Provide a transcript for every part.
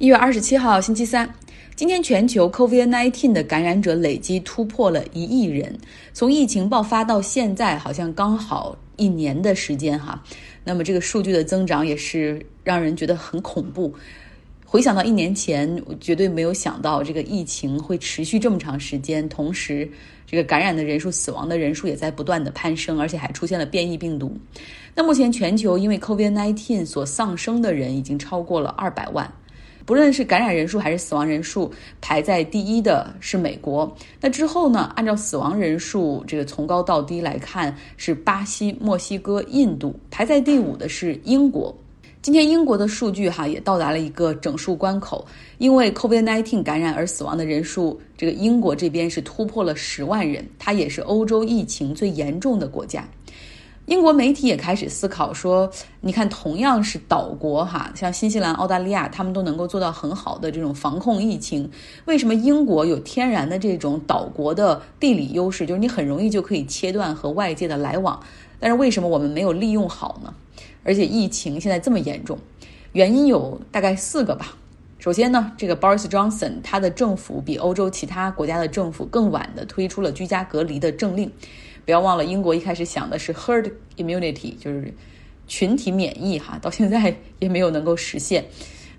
1月27号，星期三。今天全球 COVID-19 的感染者累计突破了1亿人。从疫情爆发到现在，好像刚好1年的时间哈。那么这个数据的增长也是让人觉得很恐怖。回想到1年前，我绝对没有想到这个疫情会持续这么长时间，同时这个感染的人数、死亡的人数也在不断的攀升，而且还出现了变异病毒。那目前全球因为 COVID-19 所丧生的人已经超过了200万。不论是感染人数还是死亡人数，排在第一的是美国。那之后呢，按照死亡人数这个从高到低来看，是巴西、墨西哥、印度。排在第5的是英国。今天英国的数据也到达了一个整数关口，因为 COVID-19 感染而死亡的人数，这个英国这边是突破了10万人，它也是欧洲疫情最严重的国家。英国媒体也开始思考说，你看同样是岛国像新西兰、澳大利亚，他们都能够做到很好的这种防控疫情，为什么英国有天然的这种岛国的地理优势，就是你很容易就可以切断和外界的来往，但是为什么我们没有利用好呢？而且疫情现在这么严重，原因有大概4个吧。首先呢，这个 Boris Johnson 他的政府比欧洲其他国家的政府更晚的推出了居家隔离的政令。不要忘了，英国一开始想的是 herd immunity， 就是群体免疫到现在也没有能够实现。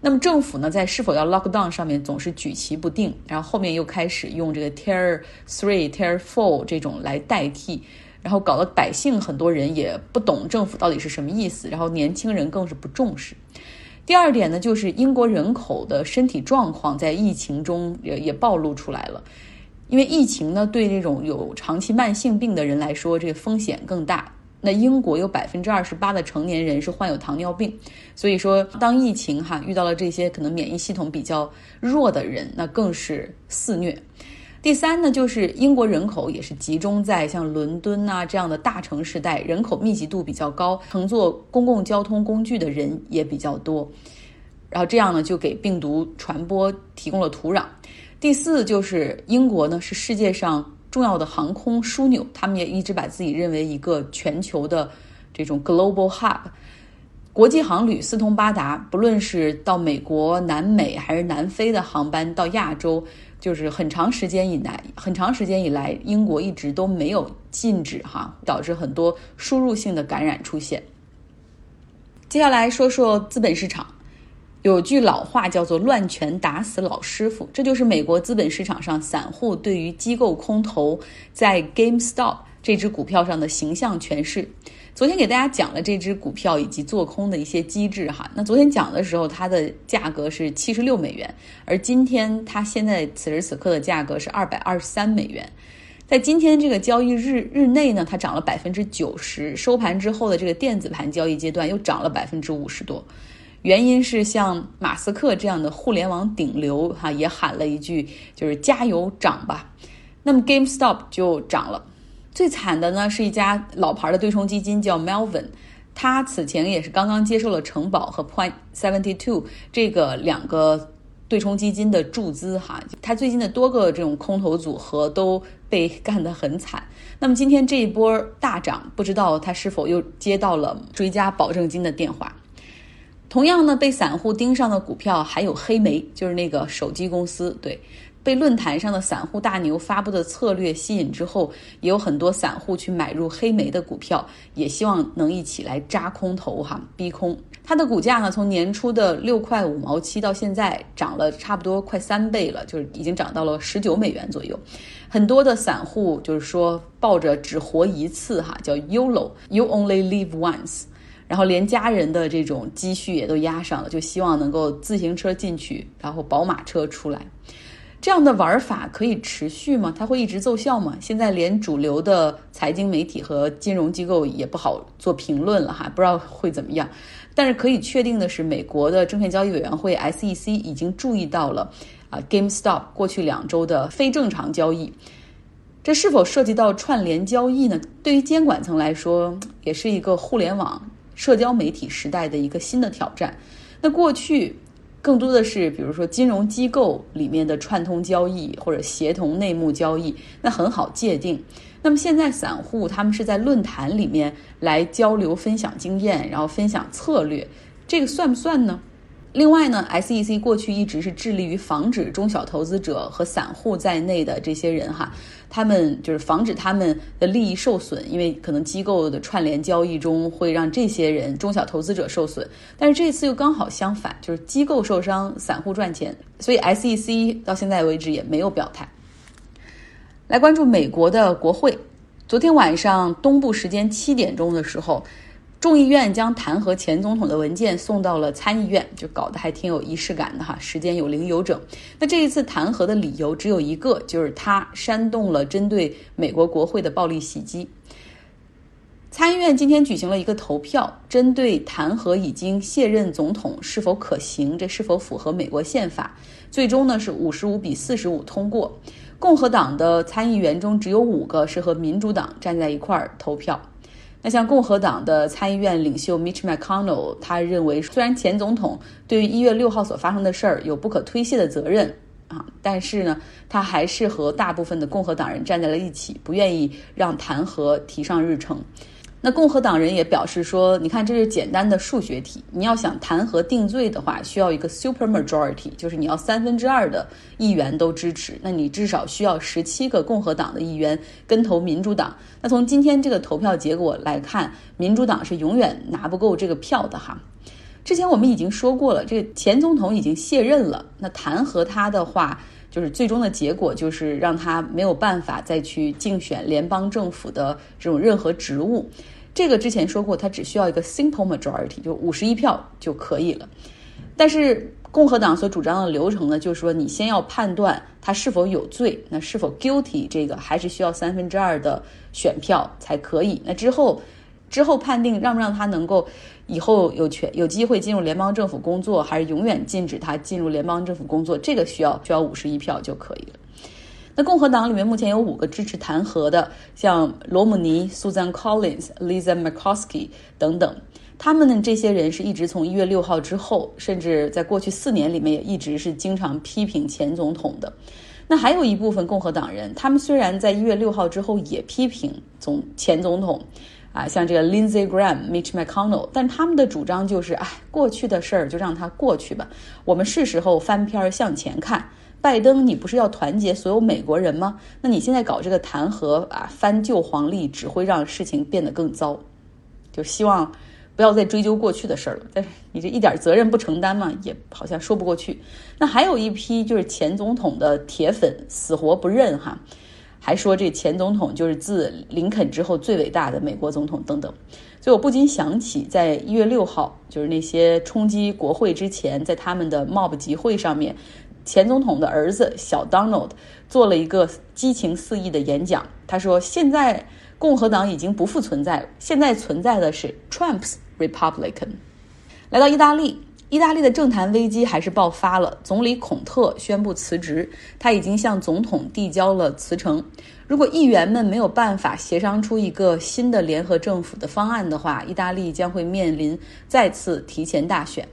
那么政府呢，在是否要 lockdown 上面总是举棋不定，然后后面又开始用这个 tier 3、tier 4 这种来代替，然后搞得百姓很多人也不懂政府到底是什么意思，然后年轻人更是不重视。第二点呢，就是英国人口的身体状况在疫情中 也暴露出来了。因为疫情呢，对这种有长期慢性病的人来说，这个风险更大。那英国有 28% 的成年人是患有糖尿病，所以说当疫情遇到了这些可能免疫系统比较弱的人，那更是肆虐。第三呢，就是英国人口也是集中在像伦敦这样的大城市带，人口密集度比较高，乘坐公共交通工具的人也比较多，然后这样呢，就给病毒传播提供了土壤。第4就是英国呢是世界上重要的航空枢纽，他们也一直把自己认为一个全球的这种 global hub， 国际航旅四通八达，不论是到美国、南美还是南非的航班到亚洲，就是很长时间以来英国一直都没有禁止导致很多输入性的感染出现。接下来说说资本市场。有句老话叫做乱拳打死老师傅，这就是美国资本市场上散户对于机构空头在 GameStop 这只股票上的形象诠释。昨天给大家讲了这只股票以及做空的一些机制那昨天讲的时候它的价格是76美元，而今天它现在此时此刻的价格是223美元。在今天这个交易日内呢，它涨了 90%， 收盘之后的这个电子盘交易阶段又涨了 50% 多。原因是像马斯克这样的互联网顶流也喊了一句，就是加油涨吧。那么 GameStop 就涨了。最惨的呢是一家老牌的对冲基金叫 Melvin， 他此前也是刚刚接受了城堡和 Point72 这个2个对冲基金的注资他最近的多个这种空头组合都被干得很惨。那么今天这一波大涨，不知道他是否又接到了追加保证金的电话。同样呢，被散户盯上的股票还有黑莓，就是那个手机公司。对，被论坛上的散户大牛发布的策略吸引之后，也有很多散户去买入黑莓的股票，也希望能一起来扎空头逼空。它的股价呢，从年初的6块5毛7到现在涨了差不多快3倍了，就是已经涨到了19美元左右。很多的散户就是说抱着只活一次叫 YOLO， You only live once。然后连家人的这种积蓄也都压上了，就希望能够自行车进去，然后宝马车出来。这样的玩法可以持续吗？它会一直奏效吗？现在连主流的财经媒体和金融机构也不好做评论了不知道会怎么样。但是可以确定的是，美国的证券交易委员会 SEC 已经注意到了GameStop 过去2周的非正常交易。这是否涉及到串联交易呢？对于监管层来说，也是一个互联网社交媒体时代的一个新的挑战。那过去更多的是比如说金融机构里面的串通交易或者协同内幕交易，那很好界定。那么现在散户他们是在论坛里面来交流分享经验，然后分享策略，这个算不算呢？另外呢 SEC 过去一直是致力于防止中小投资者和散户在内的这些人哈，他们就是防止他们的利益受损，因为可能机构的串联交易中会让这些人中小投资者受损，但是这次又刚好相反，就是机构受伤，散户赚钱，所以 SEC 到现在为止也没有表态。来关注美国的国会，昨天晚上东部时间7点钟的时候，众议院将弹劾前总统的文件送到了参议院，就搞得还挺有仪式感的哈，时间有零有整。那这一次弹劾的理由只有一个，就是他煽动了针对美国国会的暴力袭击。参议院今天举行了一个投票，针对弹劾已经卸任总统是否可行，这是否符合美国宪法，最终呢是55-45通过。共和党的参议员中只有5个是和民主党站在一块儿投票。那像共和党的参议院领袖 Mitch McConnell， 他认为虽然前总统对于1月6号所发生的事儿有不可推卸的责任啊，但是呢他还是和大部分的共和党人站在了一起，不愿意让弹劾提上日程。那共和党人也表示说，你看这是简单的数学题，你要想弹劾定罪的话，需要一个 supermajority， 就是你要2/3的议员都支持，那你至少需要17个共和党的议员跟投民主党。那从今天这个投票结果来看，民主党是永远拿不够这个票的哈。之前我们已经说过了，这个前总统已经卸任了，那弹劾他的话，就是最终的结果就是让他没有办法再去竞选联邦政府的这种任何职务。这个之前说过，他只需要一个 simple majority， 就51票就可以了。但是共和党所主张的流程呢，就是说你先要判断他是否有罪，那是否 guilty 这个还是需要2/3的选票才可以。那之后判定让不让他能够以后有机会进入联邦政府工作，还是永远禁止他进入联邦政府工作，这个需要51票就可以了。那共和党里面目前有5个支持弹劾的，像罗姆尼、Susan Collins、Lisa Murkowski 等等，他们这些人是一直从1月6号之后，甚至在过去4年里面也一直是经常批评前总统的。那还有一部分共和党人，他们虽然在1月6号之后也批评前总统啊，像这个 Lindsey Graham、Mitch McConnell， 但他们的主张就是，过去的事儿就让它过去吧，我们是时候翻篇向前看。拜登，你不是要团结所有美国人吗？那你现在搞这个弹劾啊，翻旧黄历，只会让事情变得更糟。就希望不要再追究过去的事儿了，但是你这一点责任不承担嘛，也好像说不过去。那还有一批就是前总统的铁粉，死活不认哈。还说这前总统就是自林肯之后最伟大的美国总统等等。所以我不禁想起在1月6号就是那些冲击国会之前，在他们的 mob 集会上面，前总统的儿子小 Donald 做了一个激情四溢的演讲，他说现在共和党已经不复存在了，现在存在的是 Trump's Republican。 来到意大利的政坛危机还是爆发了，总理孔特宣布辞职，他已经向总统递交了辞呈。如果议员们没有办法协商出一个新的联合政府的方案的话，意大利将会面临再次提前大选。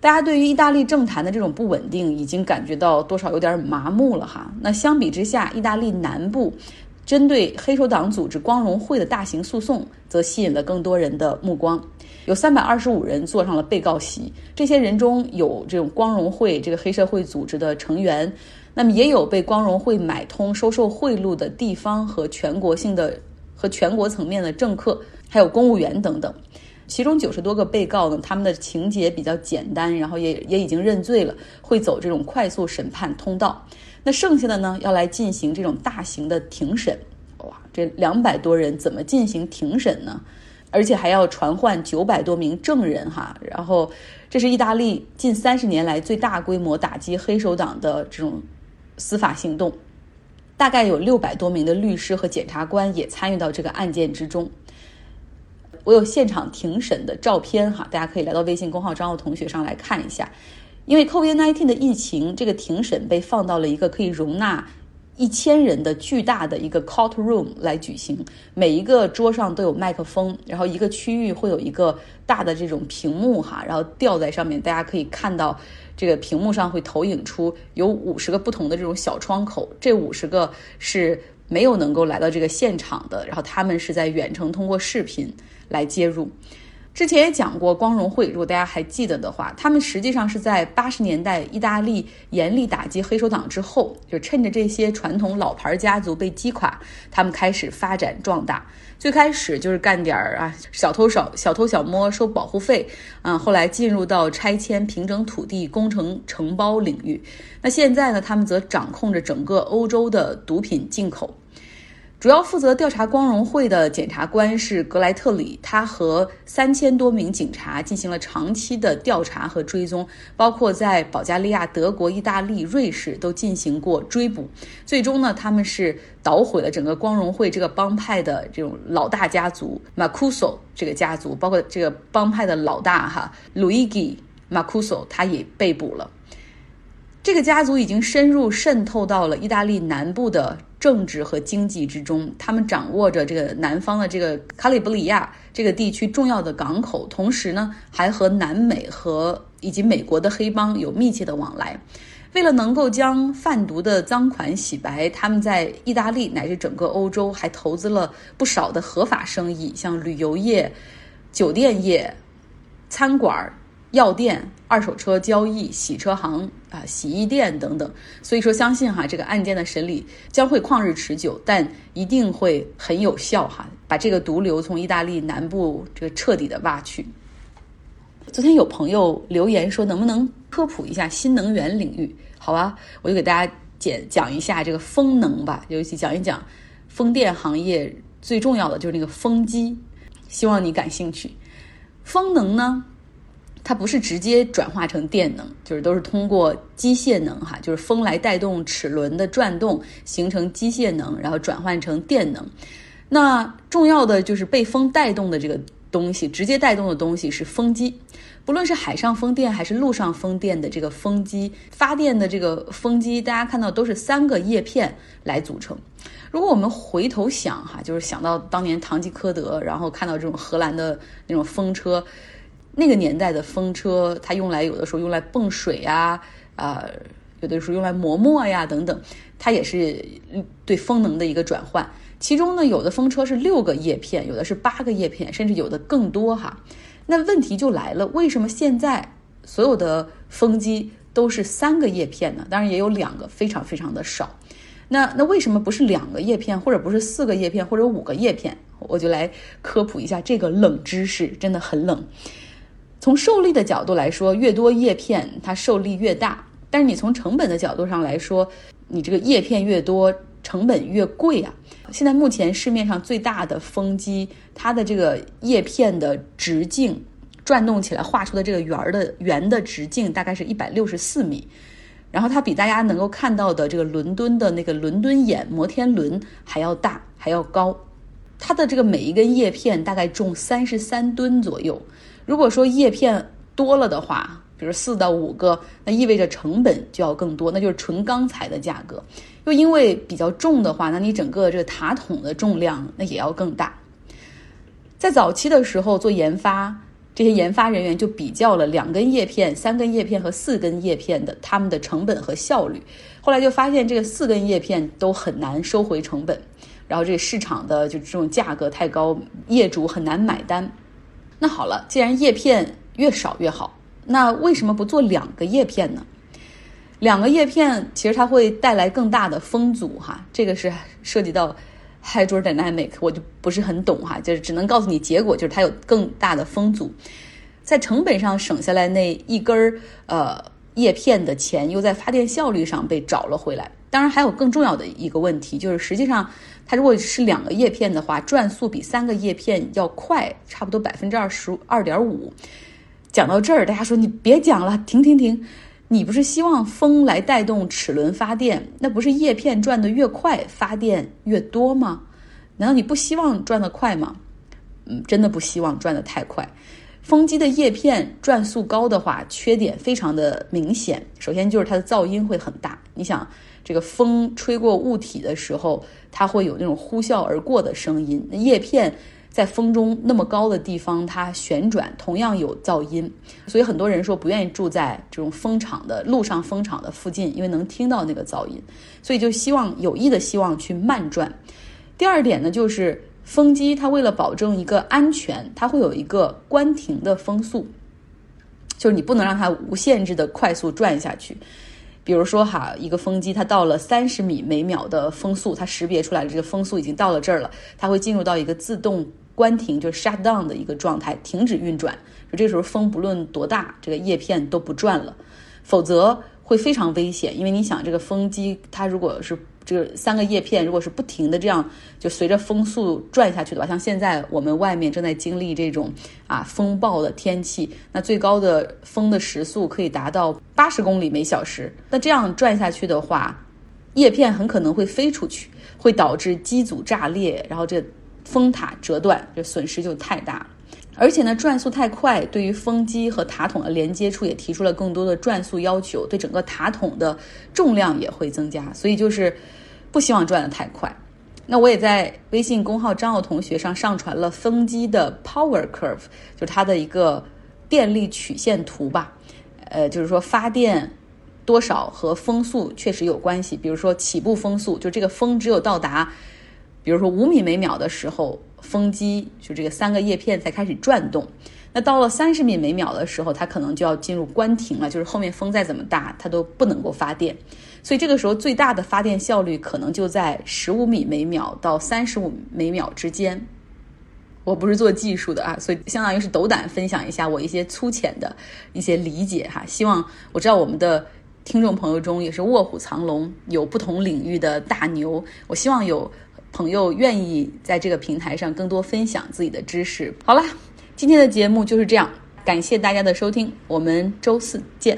大家对于意大利政坛的这种不稳定已经感觉到多少有点麻木了哈。那相比之下，意大利南部针对黑手党组织光荣会的大型诉讼则吸引了更多人的目光，有325人坐上了被告席，这些人中有这种光荣会这个黑社会组织的成员，那么也有被光荣会买通收受贿赂的地方和全国层面的政客，还有公务员等等。其中90多个被告呢，他们的情节比较简单，然后也已经认罪了，会走这种快速审判通道。那剩下的呢，要来进行这种大型的庭审。哇，这200多人怎么进行庭审呢？而且还要传唤900多名证人哈。然后，这是意大利近30年来最大规模打击黑手党的这种司法行动。大概有600多名的律师和检察官也参与到这个案件之中。我有现场庭审的照片哈，大家可以来到微信公号张浩同学上来看一下。因为 COVID-19 的疫情，这个庭审被放到了一个可以容纳1000人的巨大的一个 court room 来举行，每一个桌上都有麦克风，然后一个区域会有一个大的这种屏幕哈，然后吊在上面，大家可以看到这个屏幕上会投影出有50个不同的这种小窗口，这50个是没有能够来到这个现场的，然后他们是在远程通过视频来接入。之前也讲过光荣会，如果大家还记得的话，他们实际上是在80年代意大利严厉打击黑手党之后，就趁着这些传统老牌家族被击垮，他们开始发展壮大。最开始就是干点小偷小摸收保护费啊，后来进入到拆迁、平整土地、工程承包领域。那现在呢，他们则掌控着整个欧洲的毒品进口。主要负责调查光荣会的检察官是格莱特里，他和3000多名警察进行了长期的调查和追踪，包括在保加利亚、德国、意大利、瑞士都进行过追捕。最终呢，他们是捣毁了整个光荣会这个帮派的这种老大家族 Marcuso 这个家族，包括这个帮派的老大Luigi Marcuso 他也被捕了。这个家族已经深入渗透到了意大利南部的政治和经济之中，他们掌握着这个南方的这个卡利布里亚这个地区重要的港口，同时呢还和南美和以及美国的黑帮有密切的往来。为了能够将贩毒的赃款洗白，他们在意大利乃至整个欧洲还投资了不少的合法生意，像旅游业、酒店业、餐馆、药店、二手车交易、洗车行啊、洗衣店等等。所以说相信这个案件的审理将会旷日持久，但一定会很有效把这个毒瘤从意大利南部这个彻底的挖去。昨天有朋友留言说能不能科普一下新能源领域，好啊，我就给大家讲一下这个风能吧，尤其讲一讲风电行业最重要的就是那个风机，希望你感兴趣。风能呢，它不是直接转化成电能，就是都是通过机械能就是风来带动齿轮的转动形成机械能，然后转换成电能。那重要的就是被风带动的这个东西，直接带动的东西是风机。不论是海上风电还是陆上风电的这个风机发电的这个风机，大家看到都是3个叶片来组成。如果我们回头想就是想到当年堂吉诃德，然后看到这种荷兰的那种风车，那个年代的风车，它用来有的时候用来泵水有的时候用来磨墨呀等等，它也是对风能的一个转换。其中呢，有的风车是6个叶片，有的是8个叶片，甚至有的更多那问题就来了，为什么现在所有的风机都是3个叶片呢？当然也有2个，非常非常的少。那为什么不是2个叶片，或者不是4个叶片，或者5个叶片？我就来科普一下这个冷知识，真的很冷。从受力的角度来说，越多叶片它受力越大，但是你从成本的角度上来说，你这个叶片越多成本越贵现在目前市面上最大的风机，它的这个叶片的直径转动起来画出的这个圆的直径大概是164米，然后它比大家能够看到的这个伦敦的那个伦敦眼摩天轮还要大还要高。它的这个每一根叶片大概重33吨左右。如果说叶片多了的话，比如4到5个，那意味着成本就要更多，那就是纯钢材的价格。又因为比较重的话，那你整个这个塔筒的重量那也要更大。在早期的时候做研发，这些研发人员就比较了2根叶片、3根叶片和4根叶片的它们的成本和效率。后来就发现这个4根叶片都很难收回成本，然后这个市场的就这种价格太高，业主很难买单。那好了，既然叶片越少越好，那为什么不做2个叶片呢？2个叶片其实它会带来更大的风阻这个是涉及到 hydrodynamic， 我就不是很懂就是只能告诉你结果，就是它有更大的风阻。在成本上省下来那一根叶片的钱，又在发电效率上被找了回来。当然还有更重要的一个问题，就是实际上它如果是2个叶片的话，转速比3个叶片要快，差不多22.5%。讲到这儿，大家说你别讲了，停！你不是希望风来带动齿轮发电，那不是叶片转得越快发电越多吗？难道你不希望转得快吗？真的不希望转得太快。风机的叶片转速高的话，缺点非常的明显。首先就是它的噪音会很大，你想这个风吹过物体的时候，它会有那种呼啸而过的声音。叶片在风中那么高的地方，它旋转同样有噪音，所以很多人说不愿意住在这种风场的路上风场的附近，因为能听到那个噪音，所以就希望有意的希望去慢转。第二点呢，就是风机它为了保证一个安全，它会有一个关停的风速，就是你不能让它无限制的快速转下去。比如说哈，一个风机它到了30米/秒的风速，它识别出来了这个风速已经到了这儿了，它会进入到一个自动关停，就是 shutdown 的一个状态，停止运转。就这时候风不论多大，这个叶片都不转了，否则会非常危险。因为你想，这个风机它如果是这三个叶片如果是不停的这样就随着风速转下去的话，像现在我们外面正在经历这种风暴的天气，那最高的风的时速可以达到80公里/小时，那这样转下去的话，叶片很可能会飞出去，会导致机组炸裂，然后这风塔折断，这损失就太大了。而且呢，转速太快对于风机和塔筒的连接处也提出了更多的转速要求，对整个塔筒的重量也会增加，所以就是不希望转得太快。那我也在微信公号张奥同学上传了风机的 power curve， 就是它的一个电力曲线图吧，就是说发电多少和风速确实有关系。比如说起步风速，就这个风只有到达比如说5米/秒的时候，风机就这个三个叶片才开始转动。那到了30米/秒的时候，它可能就要进入关停了，就是后面风再怎么大它都不能够发电。所以这个时候最大的发电效率可能就在15米/秒到35米/秒之间。我不是做技术的啊，所以相当于是斗胆分享一下我一些粗浅的一些理解哈，希望我知道我们的听众朋友中也是卧虎藏龙，有不同领域的大牛，我希望有朋友愿意在这个平台上更多分享自己的知识。好了，今天的节目就是这样，感谢大家的收听，我们周四见。